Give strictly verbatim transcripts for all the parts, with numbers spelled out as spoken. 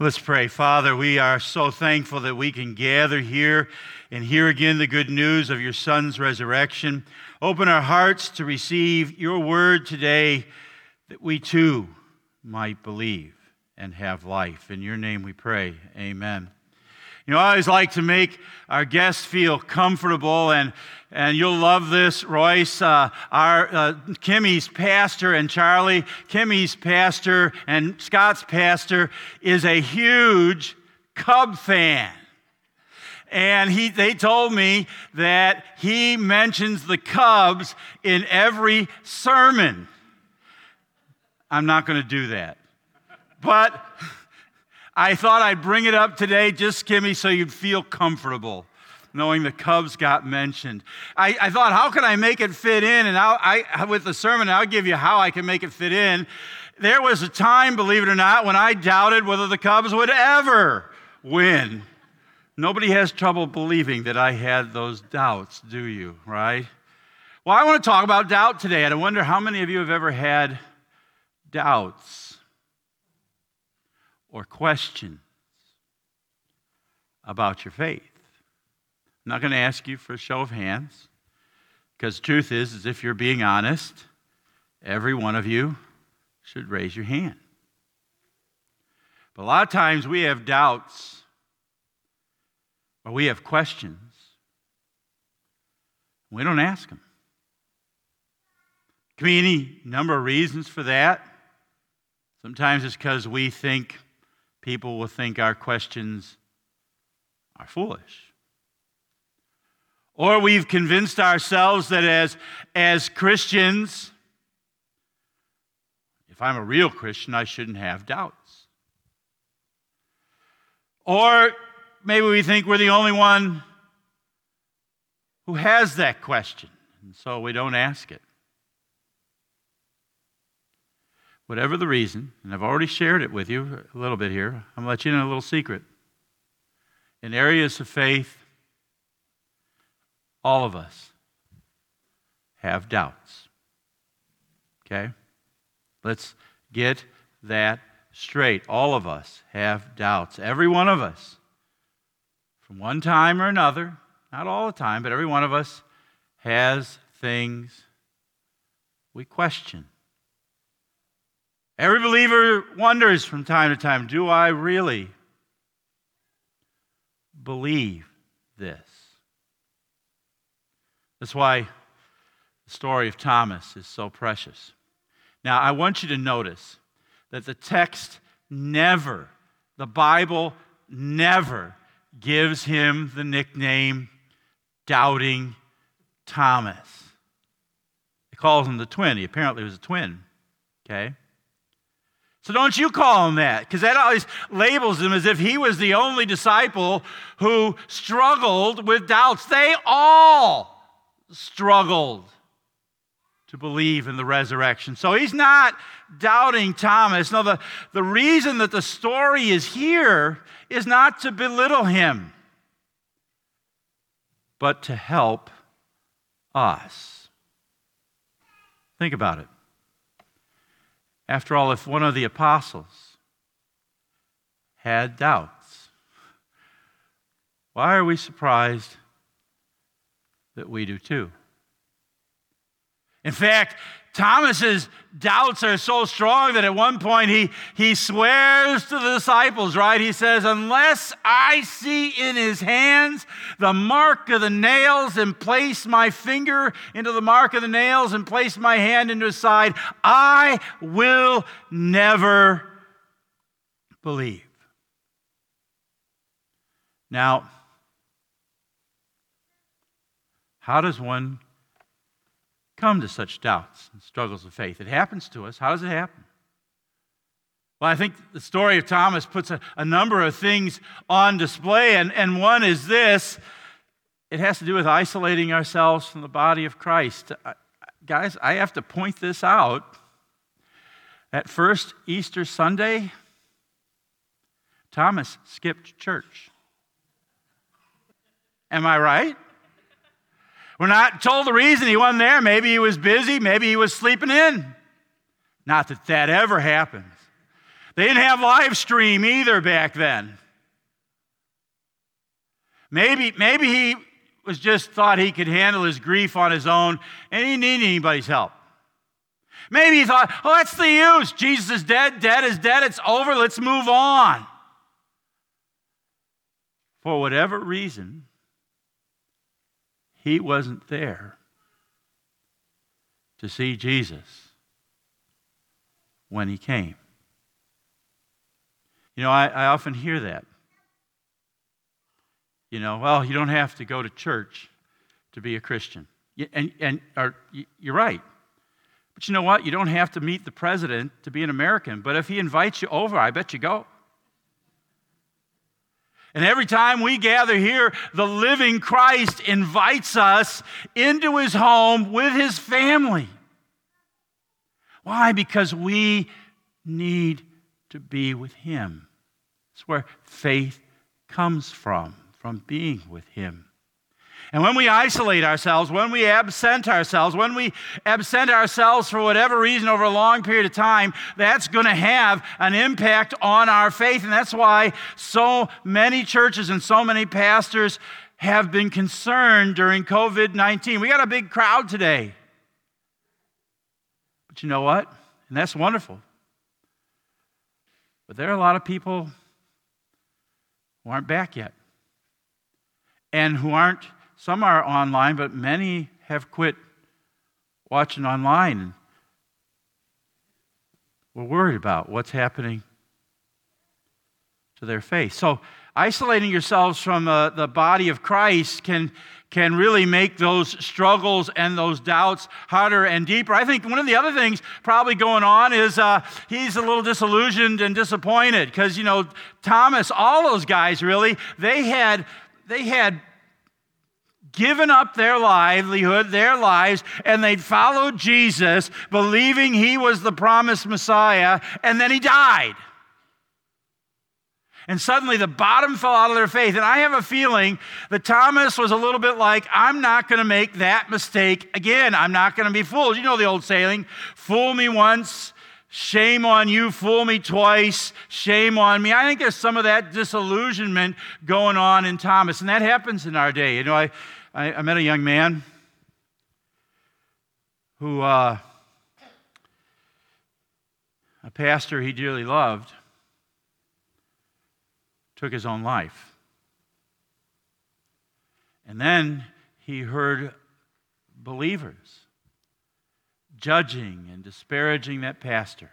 Let's pray. Father, we are so thankful that we can gather here and hear again the good news of your Son's resurrection. Open our hearts to receive your word today, that we too might believe and have life. In your name we pray. Amen. You know, I always like to make our guests feel comfortable, and and you'll love this, Royce. Uh, our uh, Kimmy's pastor and Charlie, Kimmy's pastor and Scott's pastor is a huge Cub fan. And he they told me that he mentions the Cubs in every sermon. I'm not going to do that. But I thought I'd bring it up today, just Kimmy, so you'd feel comfortable knowing the Cubs got mentioned. I, I thought, how can I make it fit in? And I'll, I, with the sermon, I'll give you how I can make it fit in. There was a time, believe it or not, when I doubted whether the Cubs would ever win. Nobody has trouble believing that I had those doubts, do you, right? Well, I want to talk about doubt today, and I wonder how many of you have ever had doubts or questions about your faith. I'm not going to ask you for a show of hands, because the truth is, is if you're being honest, every one of you should raise your hand. But a lot of times we have doubts, or we have questions. We don't ask them. Could be any number of reasons for that. Sometimes it's because we think people will think our questions are foolish. Or we've convinced ourselves that as, as Christians, if I'm a real Christian, I shouldn't have doubts. Or maybe we think we're the only one who has that question, and so we don't ask it. Whatever the reason, and I've already shared it with you a little bit here, I'm going to let you in a little secret. In areas of faith, all of us have doubts. Okay? Let's get that straight. All of us have doubts. Every one of us, from one time or another, not all the time, but every one of us has things we question. Every believer wonders from time to time, do I really believe this? That's why the story of Thomas is so precious. Now, I want you to notice that the text never, the Bible never gives him the nickname Doubting Thomas. It calls him the twin. He apparently was a twin, okay? So don't you call him that, because that always labels him as if he was the only disciple who struggled with doubts. They all struggled to believe in the resurrection. So he's not doubting Thomas. No, the, the reason that the story is here is not to belittle him, but to help us. Think about it. After all, if one of the apostles had doubts, why are we surprised that we do too? In fact, Thomas's doubts are so strong that at one point he, he swears to the disciples, right? He says, unless I see in his hands the mark of the nails and place my finger into the mark of the nails and place my hand into his side, I will never believe. Now, how does one come to such doubts and struggles of faith? It happens to us. How does it happen? Well, I think the story of Thomas puts a, a number of things on display, and, and one is this. It has to do with isolating ourselves from the body of Christ. I, guys, I have to point this out. At first Easter Sunday, Thomas skipped church. Am I right? We're not told the reason he wasn't there. Maybe he was busy. Maybe he was sleeping in. Not that that ever happens. They didn't have live stream either back then. Maybe, maybe he was just thought he could handle his grief on his own and he didn't need anybody's help. Maybe he thought, oh, that's the use. Jesus is dead, dead is dead, it's over, let's move on. For whatever reason, he wasn't there to see Jesus when he came. You know, I, I often hear that. You know, well, you don't have to go to church to be a Christian. And, and or, you're right. But you know what? You don't have to meet the president to be an American. But if he invites you over, I bet you go. And every time we gather here, the living Christ invites us into his home with his family. Why? Because we need to be with him. It's where faith comes from, from being with him. And when we isolate ourselves, when we absent ourselves, when we absent ourselves for whatever reason over a long period of time, that's going to have an impact on our faith. And that's why so many churches and so many pastors have been concerned during covid nineteen. We got a big crowd today. But you know what? And that's wonderful. But there are a lot of people who aren't back yet and who aren't. Some are online, but many have quit watching online. We're worried about what's happening to their faith. So isolating yourselves from uh, the body of Christ can, can really make those struggles and those doubts harder and deeper. I think one of the other things probably going on is uh, he's a little disillusioned and disappointed because, you know, Thomas, all those guys really, they had they had... given up their livelihood, their lives, and they'd followed Jesus, believing he was the promised Messiah, and then he died. And suddenly the bottom fell out of their faith. And I have a feeling that Thomas was a little bit like, I'm not going to make that mistake again. I'm not going to be fooled. You know the old saying, fool me once, shame on you, fool me twice, shame on me. I think there's some of that disillusionment going on in Thomas, and that happens in our day. You know, I I met a young man who, uh, a pastor he dearly loved, took his own life. And then he heard believers judging and disparaging that pastor.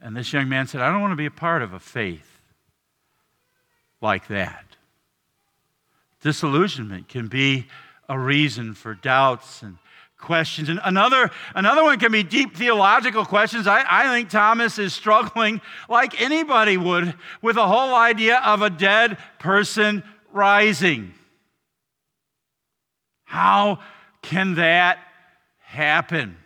And this young man said, I don't want to be a part of a faith like that. Disillusionment can be a reason for doubts and questions. And another, another one can be deep theological questions. I, I think Thomas is struggling, like anybody would, with the whole idea of a dead person rising. How can that happen?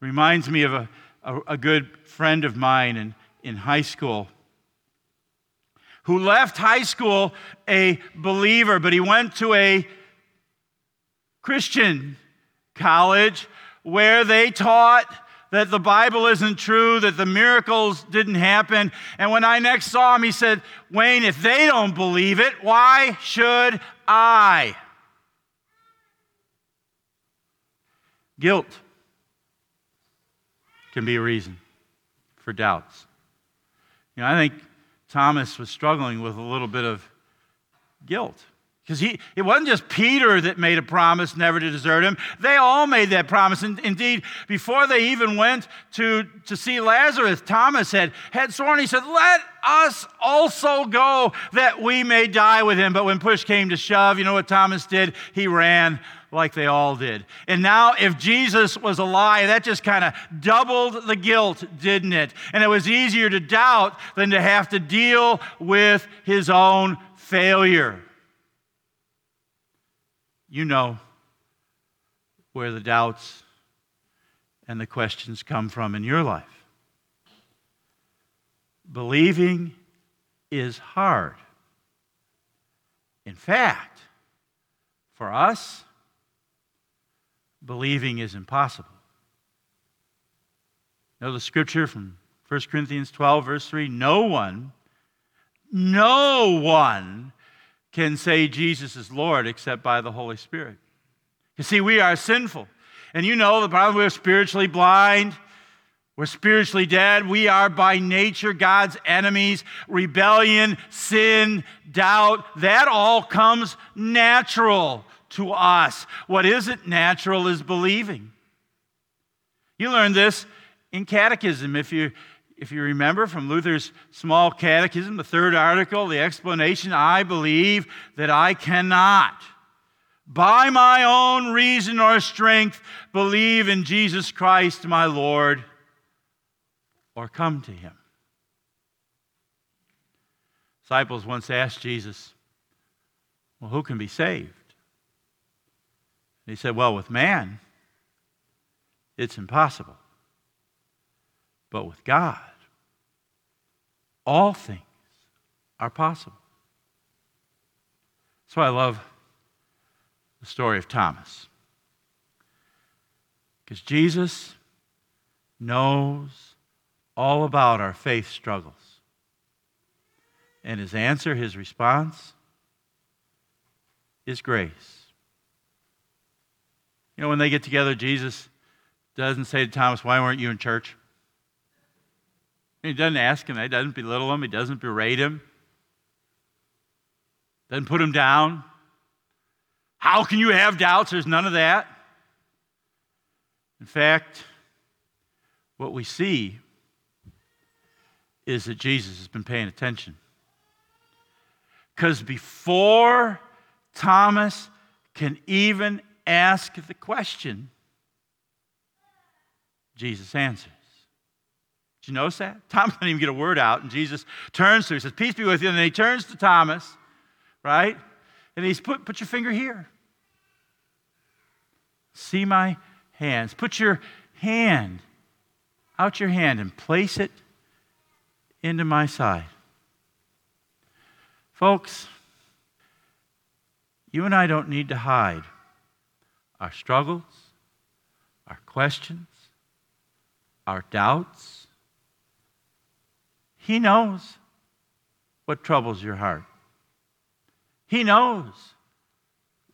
Reminds me of a, a, a good friend of mine in, in high school, who left high school a believer, but he went to a Christian college where they taught that the Bible isn't true, that the miracles didn't happen. And when I next saw him, he said, Wayne, if they don't believe it, why should I? Guilt can be a reason for doubts. You know, I think Thomas was struggling with a little bit of guilt. Because he it wasn't just Peter that made a promise never to desert him. They all made that promise. And indeed, before they even went to, to see Lazarus, Thomas had, had sworn, he said, let us also go that we may die with him. But when push came to shove, you know what Thomas did? He ran like they all did. And now if Jesus was alive, that just kind of doubled the guilt, didn't it? And it was easier to doubt than to have to deal with his own failure. You know where the doubts and the questions come from in your life. Believing is hard. In fact, for us, believing is impossible. You know the scripture from First Corinthians twelve, verse three, no one, no one can say Jesus is Lord except by the Holy Spirit. You see, we are sinful. And you know the problem, we're spiritually blind. We're spiritually dead. We are by nature God's enemies. Rebellion, sin, doubt, that all comes natural to us. What isn't natural is believing. You learn this in catechism. If you, if you remember from Luther's small catechism, the third article, the explanation, I believe that I cannot, by my own reason or strength, believe in Jesus Christ my Lord, or come to him. Disciples once asked Jesus, well, who can be saved? And he said, well, with man, it's impossible. But with God, all things are possible. So I love the story of Thomas. Because Jesus knows all about our faith struggles. And his answer, his response, is grace. You know, when they get together, Jesus doesn't say to Thomas, why weren't you in church? He doesn't ask him. He doesn't belittle him. He doesn't berate him. Doesn't put him down. How can you have doubts? There's none of that. In fact, what we see is that Jesus has been paying attention. Because before Thomas can even ask the question, Jesus answers. Did you notice that? Thomas didn't even get a word out, and Jesus turns to him. He says, peace be with you. And then he turns to Thomas, right? And he's put, put your finger here. See my hands. Put your hand, out your hand, and place it into my side. Folks, you and I don't need to hide our struggles, our questions, our doubts. He knows what troubles your heart. He knows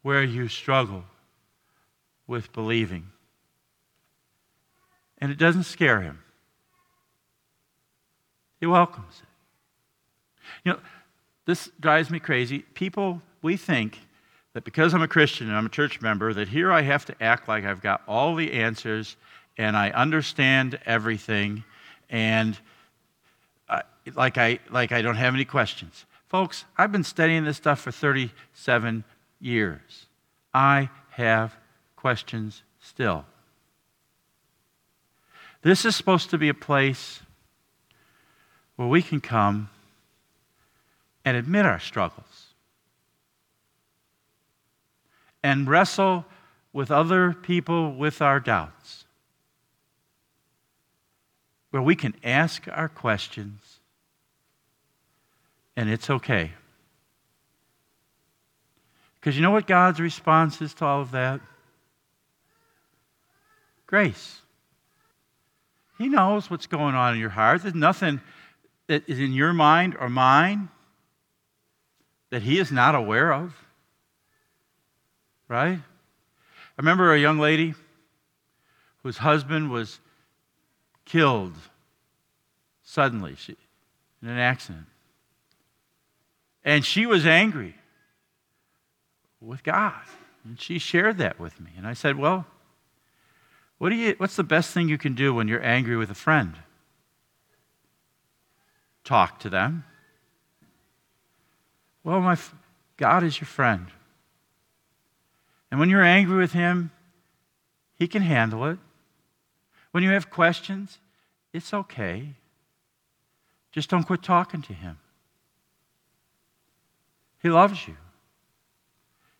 where you struggle with believing. And it doesn't scare him. He welcomes it. You know, this drives me crazy. People, we think that because I'm a Christian and I'm a church member, that here I have to act like I've got all the answers and I understand everything and I, like I like I don't have any questions. Folks, I've been studying this stuff for thirty-seven years. I have questions still. This is supposed to be a place where we can come and admit our struggles and wrestle with other people with our doubts, where we can ask our questions, and it's okay. Because you know what God's response is to all of that? Grace. He knows what's going on in your heart. There's nothing that is in your mind or mine that he is not aware of, right? I remember a young lady whose husband was killed suddenly she, in an accident. And she was angry with God. And she shared that with me. And I said, well, what do you, what's the best thing you can do when you're angry with a friend? Talk to them. Well, my f- God is your friend. And when you're angry with him, he can handle it. When you have questions, it's okay. Just don't quit talking to him. He loves you.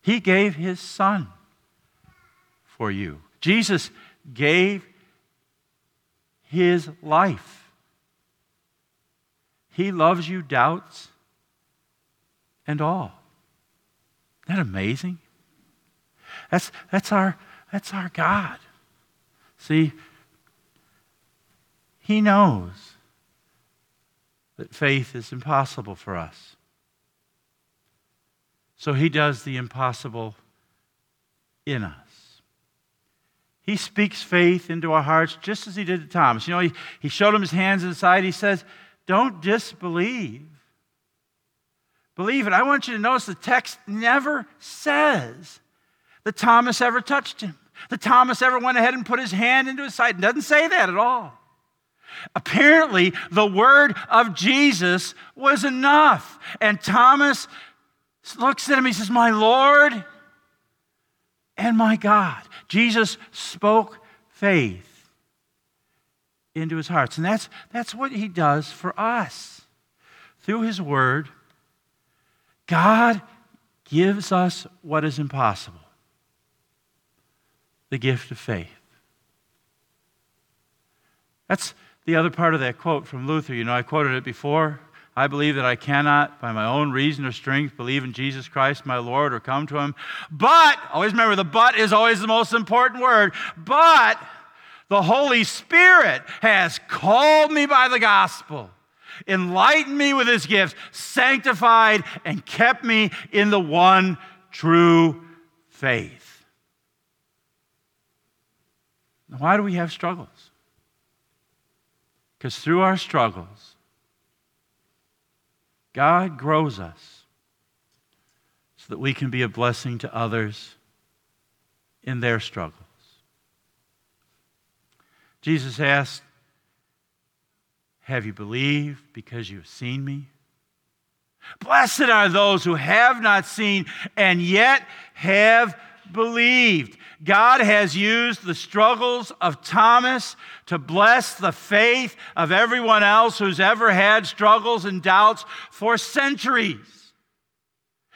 He gave his son for you. Jesus gave his life. He loves you, doubts and all. Isn't that amazing? That's, that's, our, that's our God. See, He knows that faith is impossible for us. So he does the impossible in us. He speaks faith into our hearts just as he did to Thomas. You know, he, he showed him his hands inside. He says, don't disbelieve. Believe it. I want you to notice the text never says that Thomas ever touched him, that Thomas ever went ahead and put his hand into his side. It doesn't say that at all. Apparently, the word of Jesus was enough. And Thomas looks at him, he says, my Lord and my God. Jesus spoke faith into his hearts. And that's, that's what he does for us. Through his word, God gives us what is impossible, the gift of faith. That's the other part of that quote from Luther. You know, I quoted it before. I believe that I cannot, by my own reason or strength, believe in Jesus Christ, my Lord, or come to him. But, always remember, the but is always the most important word. But the Holy Spirit has called me by the gospel, enlightened me with his gifts, sanctified, and kept me in the one true faith. Now, why do we have struggles? Because through our struggles, God grows us so that we can be a blessing to others in their struggles. Jesus asked, have you believed because you have seen me? Blessed are those who have not seen and yet have believed. God has used the struggles of Thomas to bless the faith of everyone else who's ever had struggles and doubts for centuries.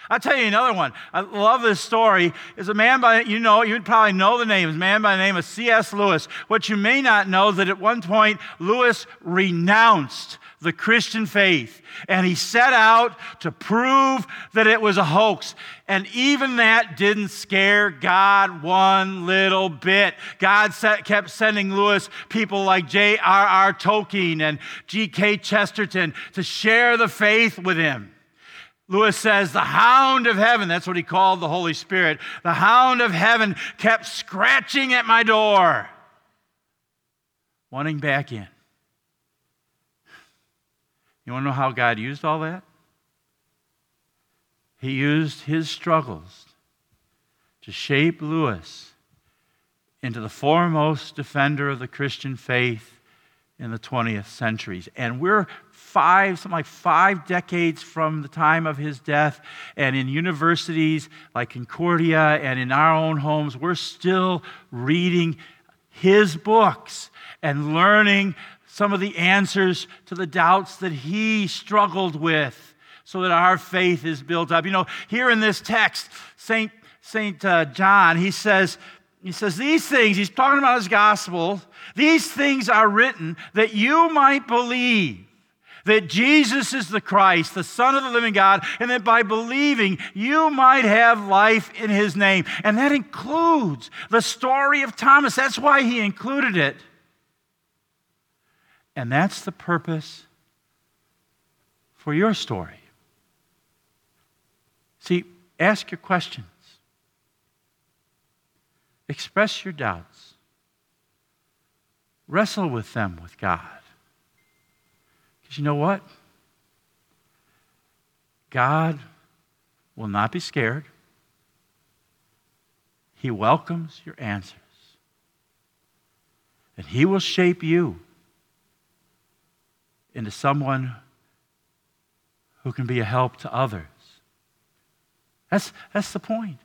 I'll tell you another one. I love this story. There's a man by, you know, you probably know the name, a man by the name of C S Lewis. What you may not know is that at one point, Lewis renounced the Christian faith, and he set out to prove that it was a hoax. And even that didn't scare God one little bit. God set, kept sending Lewis people like J R R Tolkien and G K Chesterton to share the faith with him. Lewis says, the hound of heaven, that's what he called the Holy Spirit, the hound of heaven kept scratching at my door, wanting back in. You want to know how God used all that? He used his struggles to shape Lewis into the foremost defender of the Christian faith in the twentieth century. And we're five, something like five decades from the time of his death, and in universities like Concordia and in our own homes, we're still reading his books and learning some of the answers to the doubts that he struggled with so that our faith is built up. You know, here in this text, Saint Saint uh, John, he says, he says, these things, he's talking about his gospel, these things are written that you might believe that Jesus is the Christ, the Son of the living God, and that by believing you might have life in his name. And that includes the story of Thomas. That's why he included it. And that's the purpose for your story. See, ask your questions. Express your doubts. Wrestle with them with God. Because you know what? God will not be scared. He welcomes your answers. And he will shape you into someone who can be a help to others. That's, that's the point.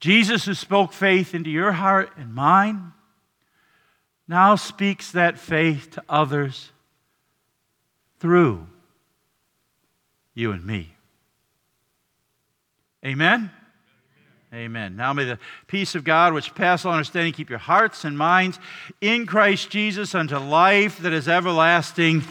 Jesus, who spoke faith into your heart and mine, now speaks that faith to others through you and me. Amen? Amen. Now may the peace of God, which passes all understanding, keep your hearts and minds in Christ Jesus unto life that is everlasting.